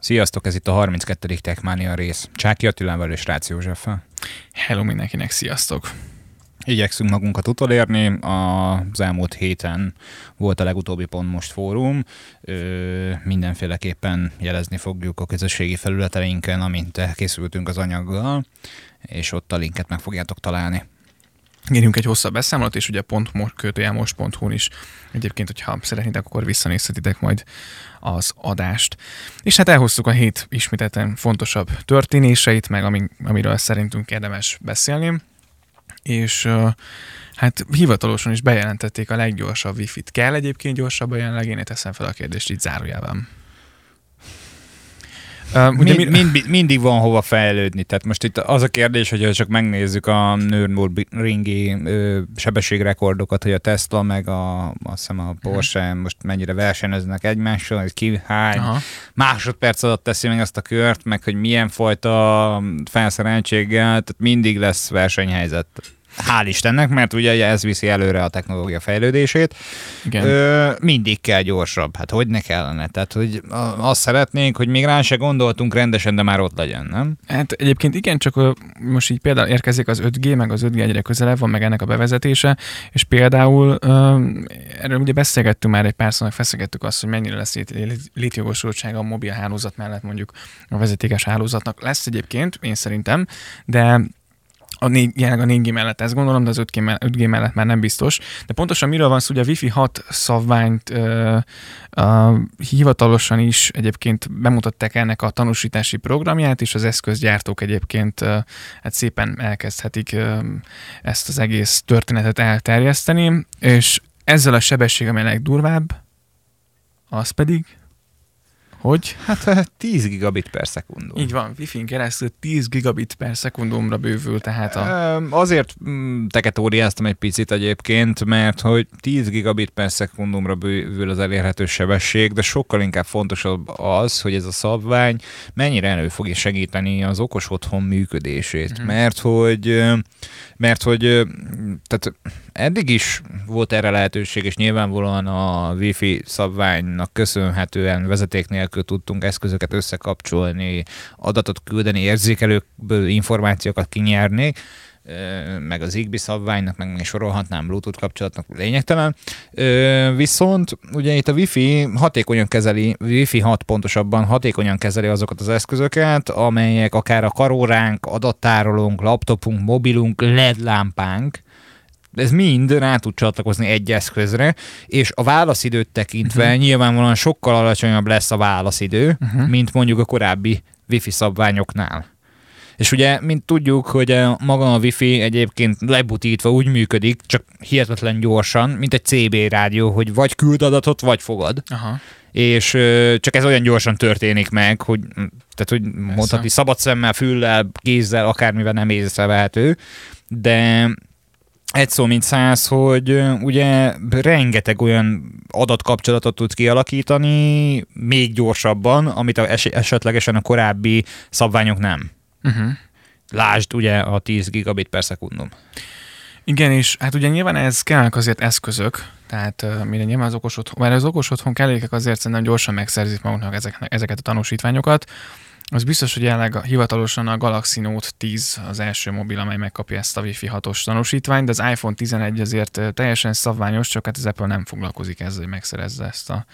Sziasztok, ez itt a 32. Techmánia rész. Csáki Attilával és Rácz Józseffel. Hello mindenkinek, sziasztok! Igyekszünk magunkat utolérni. Az elmúlt héten volt a legutóbbi pont most fórum. Mindenféleképpen jelezni fogjuk a közösségi felületeinken, amint készültünk az anyaggal, és ott a linket meg fogjátok találni. Érjünk egy hosszabb beszámolót, és ugye most.hu-n is egyébként, hogyha szeretnétek, akkor visszanézhetitek majd az adást. És hát elhoztuk a hét ismételten fontosabb történéseit, meg amiről szerintünk érdemes beszélni. És hát hivatalosan is bejelentették a leggyorsabb Wi-Fi-t. Kell egyébként gyorsabban jelenleg? Én teszem fel a kérdést így zárójában. Mindig van hova fejlődni, tehát most itt az a kérdés, hogyha csak megnézzük a Nürnberg ringi sebességrekordokat, hogy a Tesla meg a Porsche most mennyire versenyeznek egymással, hogy ki hány másodperc alatt teszi meg azt a kört, meg hogy milyen fajta felszereltséggel, tehát mindig lesz versenyhelyzet. Hál' Istennek, mert ugye ez viszi előre a technológia fejlődését. Mindig kell gyorsabb, hát hogy ne kellene? Tehát, hogy azt szeretnénk, hogy még rá se gondoltunk rendesen, de már ott legyen, nem? Hát egyébként igen, csak most így például érkezik az 5G, meg az 5G egyre közelebb van, meg ennek a bevezetése, és például erről ugye beszélgettünk már egy pár szónak, feszegettük azt, hogy mennyire lesz létjogosultsága a mobil hálózat mellett mondjuk a vezetékes hálózatnak. Lesz egyébként, én szerintem, de jelenleg a 4G mellett ezt gondolom, de az 5G mellett már nem biztos. De pontosan miről van szó, ugye a Wi-Fi 6 szabványt hivatalosan is egyébként bemutatták ennek a tanúsítási programját, és az eszközgyártók egyébként hát szépen elkezdhetik ezt az egész történetet elterjeszteni, és ezzel a sebesség, amely legdurvább, az pedig... Hogy? Hát 10 gigabit per szekundum. Így van, Wi-Fi-n keresztül 10 gigabit per szekundumra bővül, tehát azért teketóriáztam egy picit egyébként, mert hogy 10 gigabit per szekundumra bővül az elérhető sebesség, de sokkal inkább fontosabb az, hogy ez a szabvány mennyire elő fogja segíteni az okos otthon működését, mert hogy tehát eddig is volt erre lehetőség, és nyilvánvalóan a Wi-Fi szabványnak köszönhetően vezeték nélkül tudtunk eszközöket összekapcsolni, adatot küldeni, érzékelőkből információkat kinyerni, meg az Zigbee szabványnak, meg még sorolhatnám, Bluetooth kapcsolatnak lényegtelen. Viszont ugye itt a Wi-Fi hatékonyan kezeli, Wi-Fi 6 pontosabban hatékonyan kezeli azokat az eszközöket, amelyek akár a karóránk, adattárolónk, laptopunk, mobilunk, LED lámpánk, ez mind rá tud csatlakozni egy eszközre, és a válaszidőt tekintve nyilvánvalóan sokkal alacsonyabb lesz a válaszidő, mint mondjuk a korábbi Wi-Fi szabványoknál. És ugye, mint tudjuk, hogy maga a Wi-Fi egyébként lebutítva úgy működik, csak hihetetlen gyorsan, mint egy CB rádió, hogy vagy küld adatot, vagy fogad. Aha. És csak ez olyan gyorsan történik meg, hogy, tehát, hogy mondhatni szabad szemmel, füllel, kézzel, akármivel nem észrevehető, de... Egy szó mint száz, hogy ugye rengeteg olyan adatkapcsolatot tud kialakítani még gyorsabban, amit esetlegesen a korábbi szabványok nem. Lásd ugye a 10 gigabit per szekundum. Igen, és hát ugye nyilván ez kellnek azért eszközök, tehát mire nyilván az okos otthon, mert az okos otthon kellékek azért szerintem gyorsan megszerzik maguknak ezeket a tanúsítványokat. Az biztos, hogy jelenleg hivatalosan a Galaxy Note 10 az első mobil, amely megkapja ezt a Wi-Fi 6-os tanúsítványt, de az iPhone 11 azért teljesen szabványos, csak hát az Apple nem foglalkozik ezzel, hogy megszerezze ezt a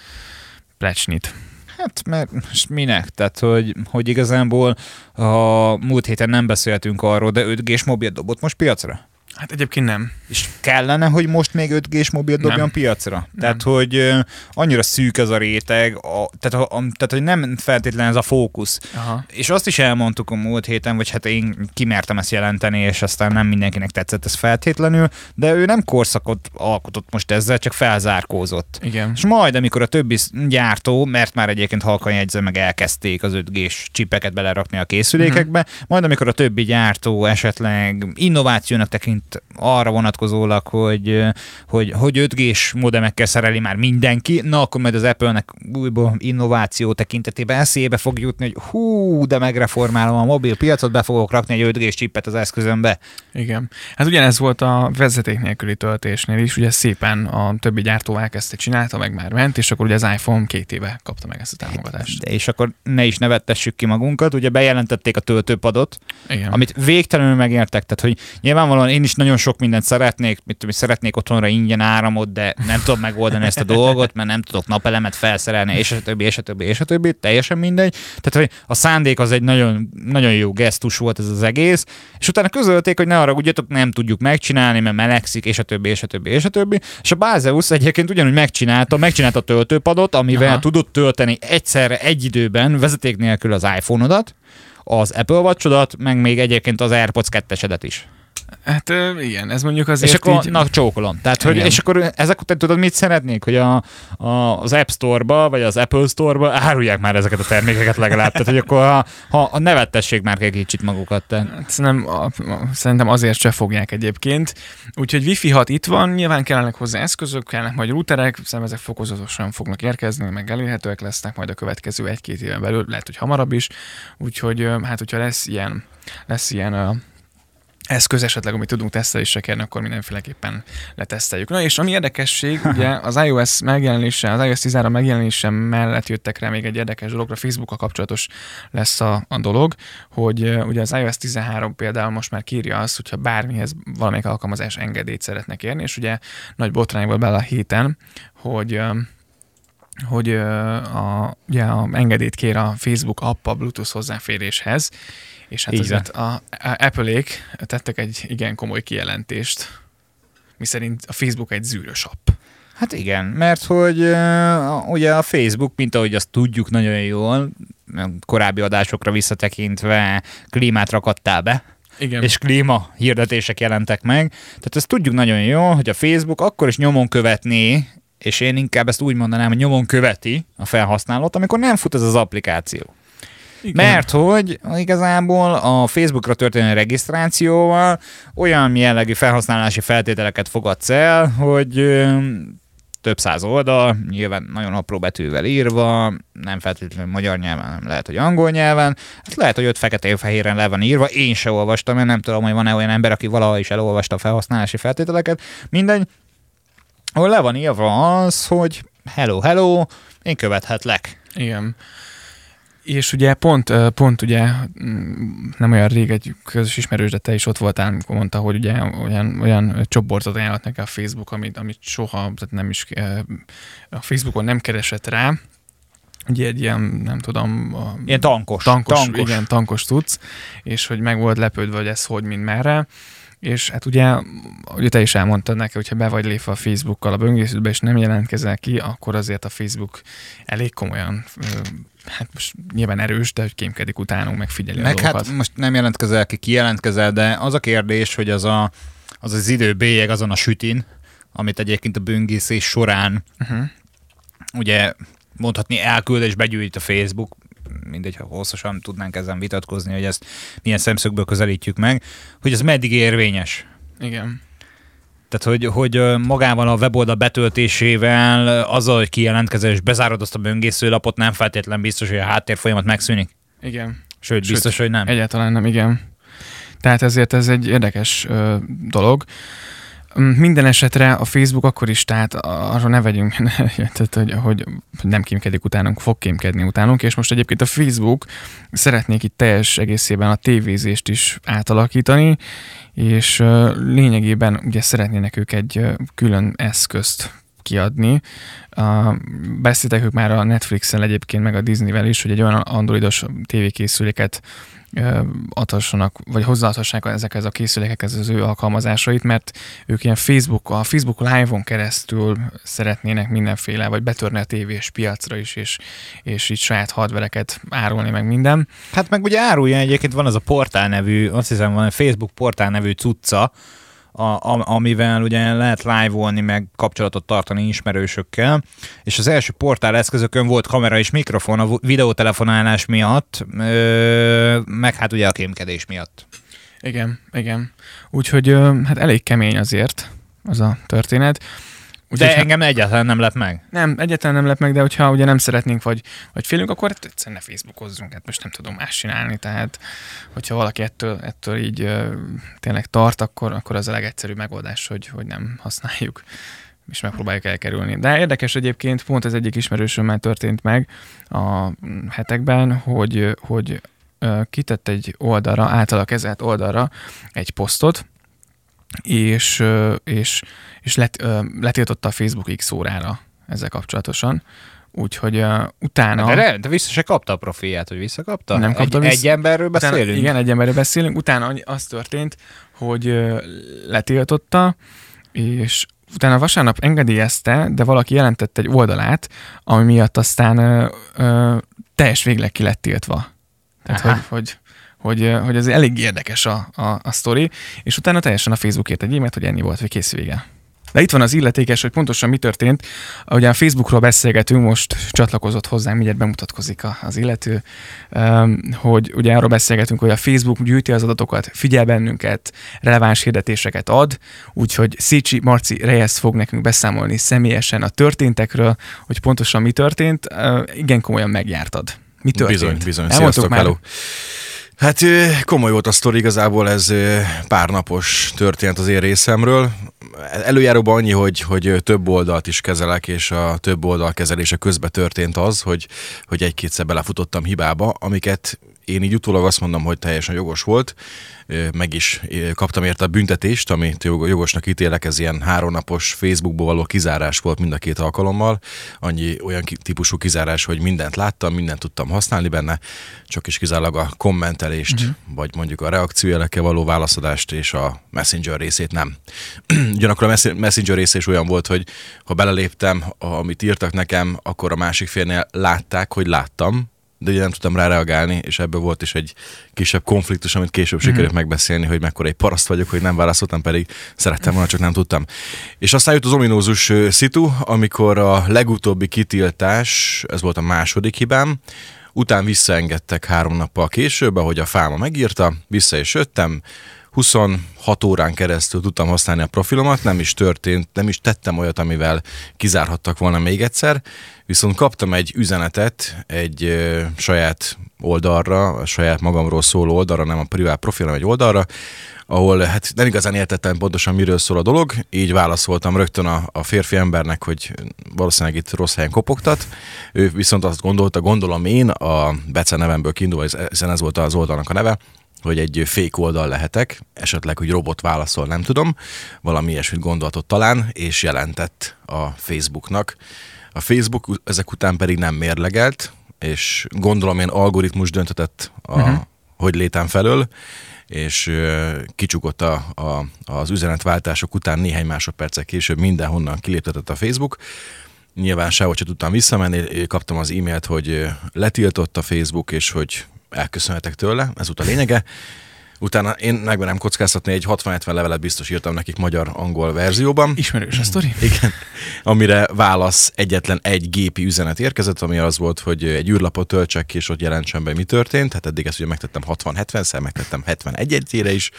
plecsnit. Hát, mert most minek? Tehát, hogy igazából a múlt héten nem beszéltünk arról, de 5G-s mobil dobott most piacra? Hát egyébként nem. És kellene, hogy most még 5G-s mobil dobjon piacra? Nem. Tehát, hogy annyira szűk ez a réteg, tehát, hogy nem feltétlenül ez a fókusz. Aha. És azt is elmondtuk a múlt héten, vagy hát én kimertem ezt jelenteni, és aztán nem mindenkinek tetszett ez feltétlenül, de ő nem korszakot alkotott most ezzel, csak felzárkózott. Igen. És majd, amikor a többi gyártó, mert már egyébként halkan jegyző, meg elkezdték az 5G-s csipeket belerakni a készülékekbe, majd amikor a többi gyártó esetleg innovációnak tekint egyébként arra vonatkozólag, hogy 5G-s modemekkel szereli már mindenki, na akkor majd az Apple-nek újból innováció tekintetében eszébe fog jutni, hogy hú, de megreformálom a mobil piacot, be fogok rakni egy 5G-s csippet az eszközömbe. Igen. Hát ugyanez volt a vezeték nélküli töltésnél is, ugye szépen a többi gyártó elkezdte csinálta, meg már ment, és akkor ugye az iPhone 2 éve kapta meg ezt a támogatást. De és akkor ne is nevettessük ki magunkat, ugye bejelentették a töltőpadot, igen, amit végtelenül megértek, tehát hogy nyilvánvalóan én is nagyon sok mindent szeretnék, szeretnék otthonra ingyen áramot, de nem tudom megoldani ezt a dolgot, mert nem tudok napelemet felszerelni, és a többi, teljesen mindegy. Tehát hogy a szándék az egy nagyon, nagyon jó gesztus volt ez az egész, és utána közölték, hogy ne haragudjatok, nem tudjuk megcsinálni, mert melegszik, és a többi. És a Bázeusz egyébként ugyanúgy megcsinálta a töltőpadot, amivel tudod tölteni egyszerre egy időben vezeték nélkül az iPhone-odat, az Apple Watch-odat, meg még egyébként az AirPods 2-esedet is. Hát igen, ez mondjuk azért és akkor, így... Na, csókolom. Tehát, hogy, és akkor ezek után tudod, mit szeretnék? Hogy az App Store-ba, vagy az Apple Store-ba árulják már ezeket a termékeket legalább. Tehát, hogy akkor ha nevettessék már egy kicsit magukat. Hát, szerintem azért se fogják egyébként. Úgyhogy Wi-Fi 6 itt van, nyilván kellenek hozzá eszközök, kellenek majd routerek, szerintem ezek fokozatosan fognak érkezni, meg elérhetőek lesznek majd a következő 1-2 éven belül, lehet, hogy hamarabb is. Úgyhogy hát, hogyha lesz ilyen eszköz esetleg, amit tudunk tesztelésre kérni, akkor mindenféleképpen leteszteljük. Na és ami érdekesség, ugye az iOS megjelenése, az iOS 13 megjelenése mellett jöttek rá még egy érdekes dologra, Facebookkal kapcsolatos lesz a dolog, hogy ugye az iOS 13 például most már kírja azt, hogyha bármihez valamelyik alkalmazás engedélyt szeretne kérni, és ugye nagy botrány volt bele a héten, hogy a engedélyt kér a Facebook app a Bluetooth hozzáféréshez, és hát azért az Apple-ék tettek egy igen komoly kijelentést, miszerint a Facebook egy zűrös app. Hát igen, mert hogy ugye a Facebook, mint ahogy azt tudjuk nagyon jól, korábbi adásokra visszatekintve klímát rakattál be, igen, és klíma hirdetések jelentek meg. Tehát ezt tudjuk nagyon jól, hogy a Facebook akkor is nyomon követné, és én inkább ezt úgy mondanám, hogy nyomon követi a felhasználót, amikor nem fut ez az applikáció. Igen. Mert hogy igazából a Facebookra történő regisztrációval olyan jellegű felhasználási feltételeket fogadsz el, hogy több száz oldal, nyilván nagyon apró betűvel írva, nem feltétlenül magyar nyelven, nem lehet, hogy angol nyelven, hát lehet, hogy 5 feketén-fehéren le van írva, én se olvastam, én nem tudom, hogy van-e olyan ember, aki valaha is elolvasta a felhasználási feltételeket, mindegy, ahol le van írva az, hogy hello, én követhetlek. Igen. És ugye pont ugye nem olyan rég egy közös ismerős, de te is ott voltál, amikor mondta, hogy ugye olyan csoportot ajánlott neki a Facebook, amit soha, tehát nem is a Facebookon nem keresett rá. Ugye egy ilyen, nem tudom... Ilyen tankos. Igen, tankos tudsz. És hogy meg volt lepődve, hogy ez hogy, mint merre. És hát ugye te is elmondtad neki, hogyha be vagy lépve a Facebookkal a böngésződbe, és nem jelentkezel ki, akkor azért a Facebook elég komolyan, hát most nyilván erős, de hogy kémkedik utánunk, megfigyeli meg a dolgokat. Hát most nem jelentkezel ki, jelentkezel, de az a kérdés, hogy az időbélyeg azon a sütin, amit egyébként a böngészés során ugye mondhatni elküld és begyűjt a Facebook, mindegy, ha hosszasan tudnánk ezen vitatkozni, hogy ezt milyen szemszögből közelítjük meg, hogy ez meddig érvényes. Igen. Tehát, hogy magával a weboldal betöltésével azzal, hogy kijelentkezel és bezárod azt a böngészőlapot, nem feltétlen biztos, hogy a háttérfolyamat megszűnik. Igen. Sőt, biztos, hogy nem. Egyáltalán nem, igen. Tehát ezért ez egy érdekes dolog. Minden esetre a Facebook akkor is, tehát arra ne vegyünk, tehát, hogy nem kémkedik utánunk, fog kémkedni utánunk, és most egyébként a Facebook szeretnék itt teljes egészében a tévézést is átalakítani, és lényegében ugye szeretnének ők egy külön eszközt kiadni. Beszéltek ők már a Netflixen egyébként, meg a Disneyvel is, hogy egy olyan androidos tévékészüléket adhassanak, vagy hozzáadhassák ezekhez a készülékekhez az ő alkalmazásait, mert ők ilyen a Facebook Live-on keresztül szeretnének mindenféle, vagy betörni a tévés piacra is, és így saját hardvereket árulni, meg minden. Hát meg ugye árulja, egyébként van az a Portal nevű, azt hiszem van a Facebook Portal nevű cucca, amivel ugye lehet live-olni, meg kapcsolatot tartani ismerősökkel, és az első portál eszközökön volt kamera és mikrofon a videótelefonálás miatt, meg hát ugye a kémkedés miatt. Igen, igen. Úgyhogy hát elég kemény azért az a történet. Úgyhogy, de engem egyáltalán nem lep meg. Nem, egyáltalán nem lep meg, de hogyha ugye nem szeretnénk, vagy félünk, akkor hát egyszerűen ne facebookozzunk, hát most nem tudom más csinálni, tehát hogyha valaki ettől így tényleg tart, akkor az a legegyszerűbb megoldás, hogy nem használjuk, és megpróbáljuk elkerülni. De érdekes egyébként, pont ez egyik ismerősömmel történt meg a hetekben, hogy kitett egy oldalra, általa kezelt oldalra egy posztot, és letiltotta a Facebook X órára ezzel kapcsolatosan. Úgyhogy utána... De vissza se kapta a profilját, hogy visszakapta? Nem kapta egy emberről beszélünk? Utána, igen, egy emberről beszélünk. Utána az történt, hogy letiltotta, és utána vasárnap engedélyezte, de valaki jelentette egy oldalát, ami miatt aztán teljes végleg ki lett tiltva. Tehát, hogy ez elég érdekes a sztori, és utána teljesen a Facebook írt egy e-mailt, hogy ennyi volt, vagy kész, vége. De itt van az illetékes, hogy pontosan mi történt. Ugye a Facebookról beszélgetünk, most csatlakozott hozzánk, mindjárt bemutatkozik az illető, hogy ugye arról beszélgetünk, hogy a Facebook gyűjti az adatokat, figyel bennünket, releváns hirdetéseket ad, úgyhogy Szétsi Marci Reyesz fog nekünk beszámolni személyesen a történtekről, hogy pontosan mi történt. Igen komolyan megjártad. Mi történt? Bizony. Sziasztok, hello. Hát komoly volt a sztori, igazából ez párnapos történet az én részemről. Előjáróban annyi, hogy több oldalt is kezelek, és a több oldal kezelése közben történt az, hogy egy-kétszer belefutottam hibába, amiket én így utólag azt mondom, hogy teljesen jogos volt. Meg is kaptam érte a büntetést, amit jogosnak ítélek, ez ilyen 3 napos Facebookból való kizárás volt mind a 2 alkalommal. Annyi olyan típusú kizárás, hogy mindent láttam, mindent tudtam használni benne, csak is kizárólag a kommentelést, vagy mondjuk a reakciójelekkel való válaszadást és a Messenger részét nem. Ugyanakkor a Messenger része is olyan volt, hogy ha beleléptem, amit írtak nekem, akkor a másik félnél látták, hogy láttam, de ugye nem tudtam rá reagálni, és ebből volt is egy kisebb konfliktus, amit később sikerült megbeszélni, hogy mekkora egy paraszt vagyok, hogy nem válaszoltam, pedig szerettem volna, csak nem tudtam. És aztán jött az ominózus szitu, amikor a legutóbbi kitiltás, ez volt a második hibám, után visszaengedtek 3 nappal később, ahogy a fáma megírta, vissza is jöttem, 26 órán keresztül tudtam használni a profilomat, nem is történt, nem is tettem olyat, amivel kizárhattak volna még egyszer, viszont kaptam egy üzenetet egy saját oldalra, a saját magamról szóló oldalra, nem a privát profil, hanem egy oldalra, ahol hát nem igazán értettem pontosan, miről szól a dolog, így válaszoltam rögtön a férfi embernek, hogy valószínűleg itt rossz helyen kopogtat. Ő viszont azt gondolta, gondolom én, a becenevemből kiindulva, hiszen ez volt az oldalnak a neve, hogy egy fake oldal lehetek, esetleg, hogy robot válaszol, nem tudom, valami ilyesmit gondoltott talán, és jelentett a Facebooknak. A Facebook ezek után pedig nem mérlegelt, és gondolom én algoritmus döntetett a hogy létem felől, és kicsukott az üzenetváltások után néhány másodperccel később mindenhonnan kiléptetett a Facebook. Nyilván sehogy se tudtam visszamenni, kaptam az e-mailt, hogy letiltott a Facebook, és hogy elköszönhetek tőle, ez volt a lényege. Utána én megmerem kockáztatni, egy 60-70 levelet biztos írtam nekik magyar-angol verzióban. Ismerős a sztori? Igen. Amire válasz egyetlen egy gépi üzenet érkezett, ami az volt, hogy egy űrlapot töltsek, és ott jelentsem be, mi történt. Hát eddig ezt ugye megtettem 60-70-szer, megtettem 71-re is,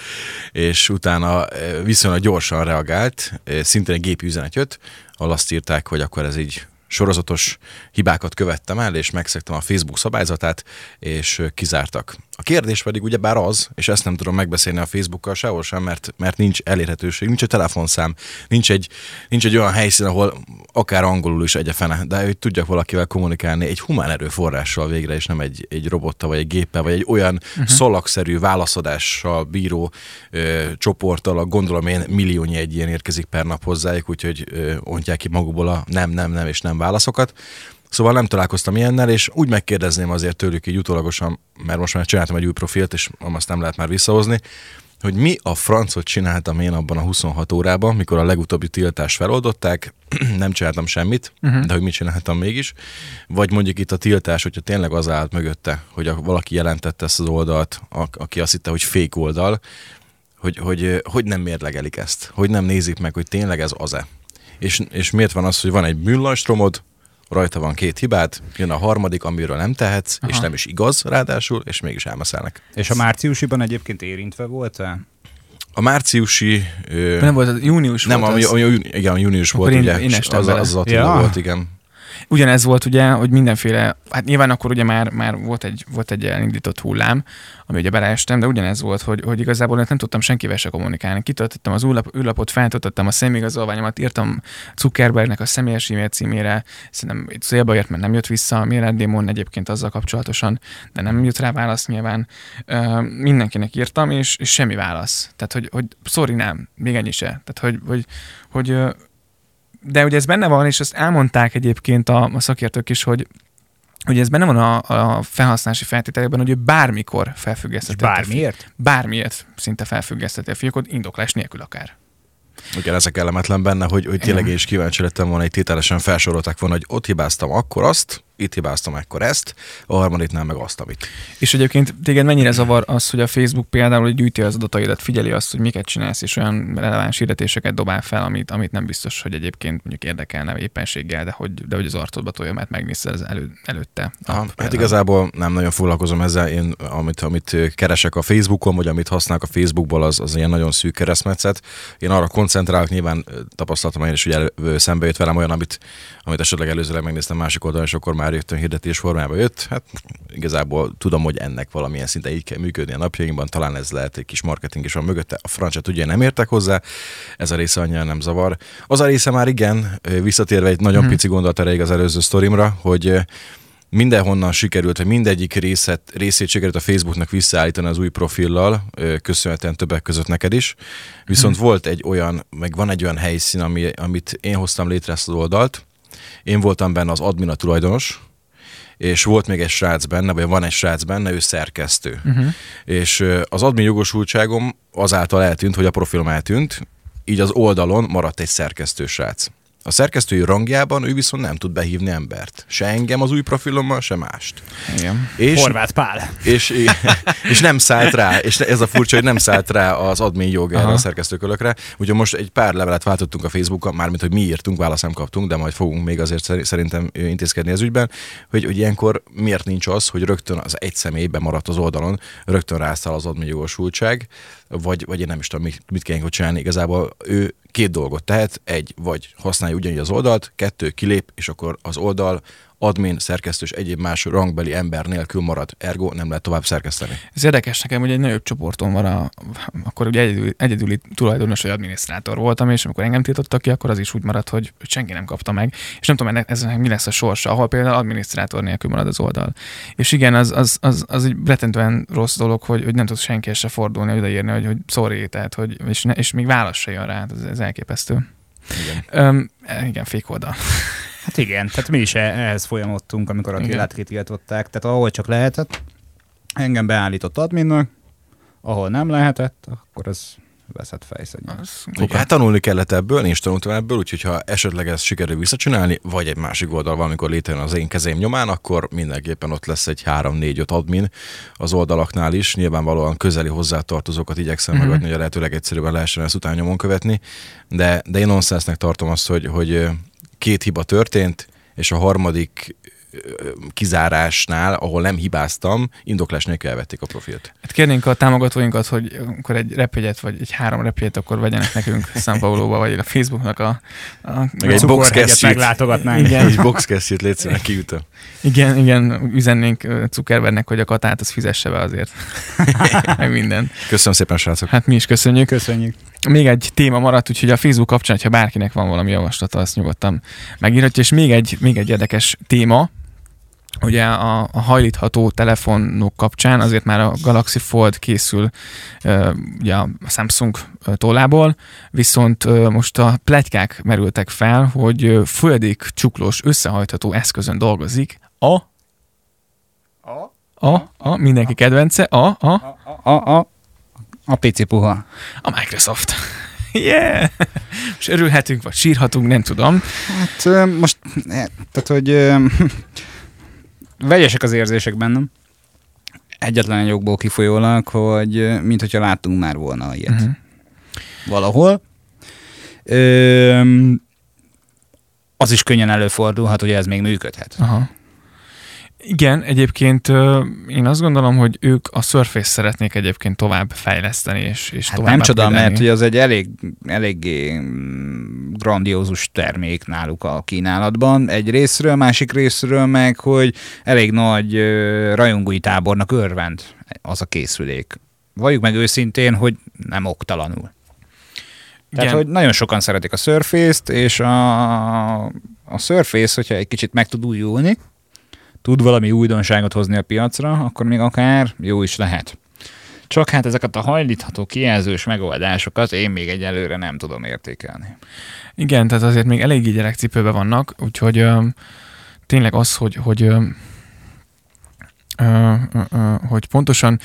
és utána viszonylag gyorsan reagált, szintén egy gépi üzenet jött, ahol azt írták, hogy akkor ez így sorozatos hibákat követtem el, és megszegtem a Facebook szabályzatát, és kizártak. A kérdés pedig ugyebár az, és ezt nem tudom megbeszélni a Facebookkal sehol sem, mert nincs elérhetőség, nincs egy telefonszám, nincs egy olyan helyszín, ahol akár angolul is egyefene, de hogy tudjak valakivel kommunikálni egy humán erőforrással végre, és nem egy robottal, vagy egy géppel, vagy egy olyan szalagszerű válaszadással bíró csoporttal, gondolom én milliónyi egy ilyen érkezik per nap hozzájuk, úgyhogy ontják ki magukból a nem és nem válaszokat. Szóval nem találkoztam ilyennel, és úgy megkérdezném azért tőlük így utólagosan, mert most már csináltam egy új profilt, és azt nem lehet már visszahozni, hogy mi a francot csináltam én abban a 26 órában, mikor a legutóbbi tiltást feloldották, nem csináltam semmit, de hogy mit csináltam mégis. Vagy mondjuk itt a tiltás, hogyha tényleg az állt mögötte, hogy valaki jelentette ezt az oldalt, aki azt hitte, hogy fake oldal, hogy nem mérlegelik ezt, hogy nem nézik meg, hogy tényleg ez az-e. És miért van az, hogy van egy bűnlajstromod, rajta van két hibád, jön a harmadik, amiről nem tehetsz, aha, és nem is igaz ráadásul, és mégis elmeszelnek. És a márciusiban egyébként érintve voltál? A márciusi... nem volt, az június nem, volt. Nem, igen, június volt, ugye. Az Attila volt, igen. Ugyanez volt ugye, hogy mindenféle, hát nyilván akkor ugye már volt egy elindított hullám, ami ugye beleestem, de ugyanez volt, hogy igazából nem tudtam senkivel se kommunikálni. Kitöltöttem az űrlapot, feltöltöttem a személyigazolványomat, írtam Zuckerbergnek a személyes e-mail címére, szerintem célba ért, mert nem jött vissza a méreddémon egyébként azzal kapcsolatosan, de nem jött rá válasz nyilván. Mindenkinek írtam, és semmi válasz. Tehát, hogy sorry, nem, még ennyi se. Tehát, hogy de ugye ez benne van, és ezt elmondták egyébként a szakértők is, hogy ez benne van a felhasználási feltételekben, hogy ő bármikor felfüggeszteti. Bármiért? Bármiért szinte felfüggeszteti a fiókot, indoklás nélkül akár. Igen, ezek kellemetlen benne, hogy tényleg is kíváncsi lettem volna, hogy tételesen felsorolták volna, hogy ott hibáztam akkor azt, itt hibáztam ekkor ezt, a harmadiknál meg azt, amit. És egyébként téged mennyire zavar az, hogy a Facebook például gyűjti az adataidat, figyeli azt, hogy miket csinálsz, és olyan releváns hirdetéseket dobál fel, amit nem biztos, hogy egyébként mondjuk érdekelne éppenséggel, de hogy az arcodba tolja, mert megnézsz az előtte. Hát igazából nem nagyon foglalkozom ezzel. Én, amit keresek a Facebookon, vagy amit használok a Facebookból, az ilyen nagyon szűk keresztmetszet. Én arra koncentrálok, nyilván tapasztaltam én is, hogy szembe jött velem olyan, amit esetleg előzőleg megnéztem másik oldalon, és akkor már rögtön hirdetés formába jött, hát igazából tudom, hogy ennek valamilyen szinten így kell működni a napjainkban, talán ez lehet egy kis marketing is van mögötte, a francát ugye nem értek hozzá, ez a része annyira nem zavar. Az a része már igen, visszatérve egy nagyon pici gondolat erejéig az előző sztorimra, hogy mindenhonnan sikerült, hogy mindegyik részét sikerült a Facebooknak visszaállítani az új profillal, köszönhetően többek között neked is, viszont volt egy olyan, meg van egy olyan helyszín, amit én hoztam létre ezt az oldalt. Én voltam benne az admin, a tulajdonos, és volt még egy srác benne, vagy van egy srác benne, ő szerkesztő. És az admin jogosultságom azáltal eltűnt, hogy a profilom eltűnt, így az oldalon maradt egy szerkesztő srác. A szerkesztői rangjában ő viszont nem tud behívni embert. Se engem az új profilommal, se mást. Igen. És Horváth Pál. És nem szállt rá, és ez a furcsa, hogy nem szállt rá az admin jog erre a szerkesztőkölökre. Úgyhogy most egy pár levelet váltottunk a Facebookon, mármint, hogy mi írtunk, választ nem kaptunk, de majd fogunk még azért szerintem intézkedni az ügyben, hogy ilyenkor miért nincs az, hogy rögtön az egy személyben maradt az oldalon, rögtön rászáll az admin jogosultság, vagy én nem is tudom, mit kellene csinálni. Igazából ő két dolgot tehet, egy, vagy használja ugyanígy az oldalt, kettő, kilép, és akkor az oldal admin, szerkesztő és egyéb más rangbeli ember nélkül marad, ergo nem lehet tovább szerkeszteni. Ez érdekes nekem, hogy egy nagyobb csoporton van, akkor ugye egyedüli tulajdonos vagy adminisztrátor voltam, és amikor engem tiltottak ki, akkor az is úgy maradt, hogy senki nem kapta meg, és nem tudom, ez mi lesz a sorsa, ahol például adminisztrátor nélkül marad az oldal. És igen, az egy rettentően rossz dolog, hogy nem tudsz senkihez se fordulni, odaírni, hogy sorry, tehát, és még válasz se jön rá, ez elképesztő. Igen, igen, fake oldal. Hát igen, tehát mi is ehhez folyamodtunk, amikor a Attilát kitiltották, tehát ahol csak lehetett, engem beállított adminnak, ahol nem lehetett, akkor ez veszett fejszennyel. Hát tanulni kellett ebből, én is tanultam ebből, úgyhogy ha esetleg ezt sikerül visszacsinálni, vagy egy másik oldal valamikor létrejön az én kezém nyomán, akkor mindenképpen ott lesz egy 3-4-5 admin az oldalaknál is. Nyilvánvalóan közeli hozzátartozókat igyekszem megadni, hogy lehetőleg egyszerűen lehessen ezt utána nyomon követni, de én nonsensnek tartom azt, hogy két hiba történt, és a harmadik kizárásnál, ahol nem hibáztam, indoklás nélkül elvették a profilt. Hát kérnénk a támogatóinkat, hogy akkor egy repjegyet, vagy egy 3 repjegyet akkor vegyenek nekünk São Paulo-ba, vagy a Facebooknak a cukorhegyet meglátogatnánk. Igen. Egy boxkesztyűt létszőnek kiütöm. Igen, üzennénk Zuckerbergnek, hogy a katát az fizesse be azért. Meg minden. Köszönöm szépen, srácok. Hát mi is köszönjük. Köszönjük. Még egy téma maradt, úgyhogy a Facebook kapcsán, ha bárkinek van valami javaslata, azt nyugodtan megírhatja, és még egy érdekes téma, ugye a hajlítható telefonok kapcsán, azért már a Galaxy Fold készül ugye a Samsung tollából, viszont most a pletykák merültek fel, hogy folyadékcsuklós összehajtható eszközön dolgozik mindenki kedvence, a pici puha. A Microsoft. Yeah! Most örülhetünk, vagy sírhatunk, nem tudom. Hát most, tehát, hogy vegyesek az érzések bennem. Egyetlen egy okból kifolyólag, hogy mint hogyha láttunk már volna ilyet. Valahol. az is könnyen előfordulhat, hogy ez még működhet. Aha. Igen, egyébként én azt gondolom, hogy ők a Surface szeretnék egyébként tovább fejleszteni, és hát tovább nem csoda, mert hogy az egy eléggé grandiózus termék náluk a kínálatban egy részről, másik részről meg, hogy elég nagy rajongói tábornak örvend az a készülék. Valljuk meg őszintén, hogy nem oktalanul. Tehát, hogy nagyon sokan szeretik a Surface-t, és a Surface, hogyha egy kicsit meg tud újulni, tud valami újdonságot hozni a piacra, akkor még akár jó is lehet. Csak hát ezeket a hajlítható kijelzős megoldásokat én még egyelőre nem tudom értékelni. Igen, tehát azért még eléggé gyerekcipőben vannak, úgyhogy tényleg az, hogy pontosan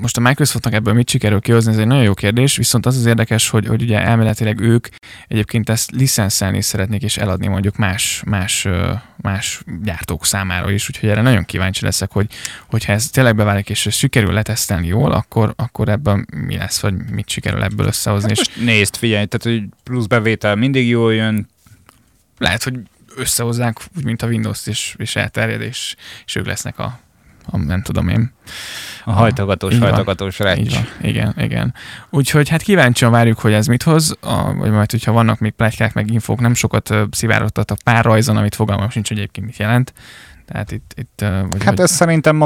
most a Microsoftnak ebből mit sikerül kihozni, ez egy nagyon jó kérdés, viszont az az érdekes, hogy ugye elméletileg ők egyébként ezt licenszelni szeretnék és eladni mondjuk más gyártók számára is, úgyhogy erre nagyon kíváncsi leszek, hogyha ez tényleg beválik és sikerül letesztelni jól, akkor ebben mi lesz, vagy mit sikerül ebből összehozni. Hát most nézd, figyelj, tehát hogy plusz bevétel mindig jól jön. Lehet, hogy összehozzák úgy, mint a Windows-t és elterjed, és ők lesznek nem tudom én. A hajtogatós recs. Igen. Úgyhogy hát kíváncsian várjuk, hogy ez mit hoz, vagy majd, hogyha vannak még pletykák, meg infók, nem sokat szivárogtat a pár rajzon, amit fogalmam sincs, hogy egyébként mit jelent. Tehát itt vagy hát ez szerintem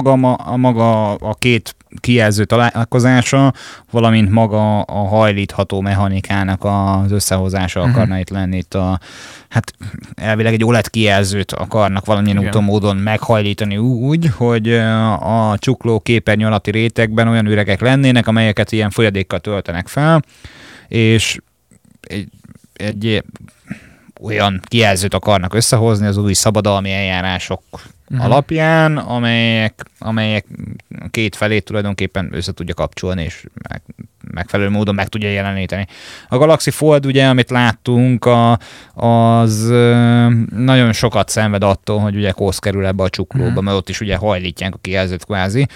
maga a két kijelző találkozása, valamint maga a hajlítható mechanikának az összehozása akarna itt lenni. Hát elvileg egy OLED kijelzőt akarnak valamilyen úton módon meghajlítani úgy, hogy a csukló képernyő alatti rétegben olyan üregek lennének, amelyeket ilyen folyadékkal töltenek fel, és egy olyan kijelzőt akarnak összehozni az új szabadalmi eljárások alapján, amelyek két felét tulajdonképpen össze tudja kapcsolni, és megfelelő módon meg tudja jeleníteni. A Galaxy Fold, ugye, amit láttunk, az nagyon sokat szenved attól, hogy ugye kósz kerül ebbe a csuklóba, mert ott is ugye hajlítják a kijelzőt kvázi.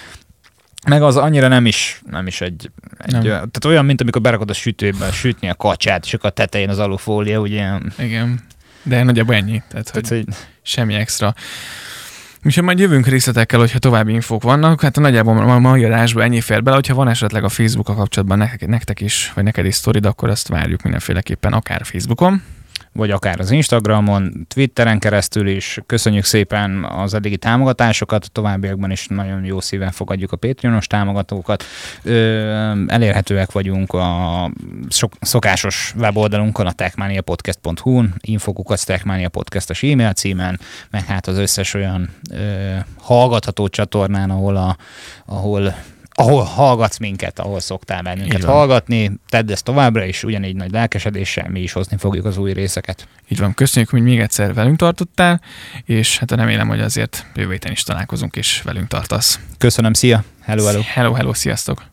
Meg az annyira nem is nem. Tehát olyan, mint amikor berakod a sütőben sütni a kacsát, és akkor a tetején az alufólia, ugye? Igen, de nagyjából ennyi, tehát hogy semmi extra. Úgyhogy majd jövünk részletekkel, hogyha további infók vannak, hát nagyjából a mai adásban ennyi fér bele, hogyha van esetleg a Facebookkal kapcsolatban nektek is, vagy neked is sztorid, akkor azt várjuk mindenféleképpen akár Facebookon. Vagy akár az Instagramon, Twitteren keresztül is. Köszönjük szépen az eddigi támogatásokat, a továbbiakban is nagyon jó szíven fogadjuk a Patreonos támogatókat. Elérhetőek vagyunk a szokásos weboldalunkon, a techmaniapodcast.hu-n, infokukat techmaniapodcast-es e-mail címen, meg hát az összes olyan hallgatható csatornán, ahol hallgatsz minket, ahol szoktál bennünket hallgatni, tedd ezt továbbra is, ugyanígy nagy lelkesedéssel mi is hozni fogjuk az új részeket. Így van, köszönjük, hogy még egyszer velünk tartottál, és hát remélem, hogy azért jövő héten is találkozunk, és velünk tartasz. Köszönöm, szia! Hello, hello! Hello, sziasztok!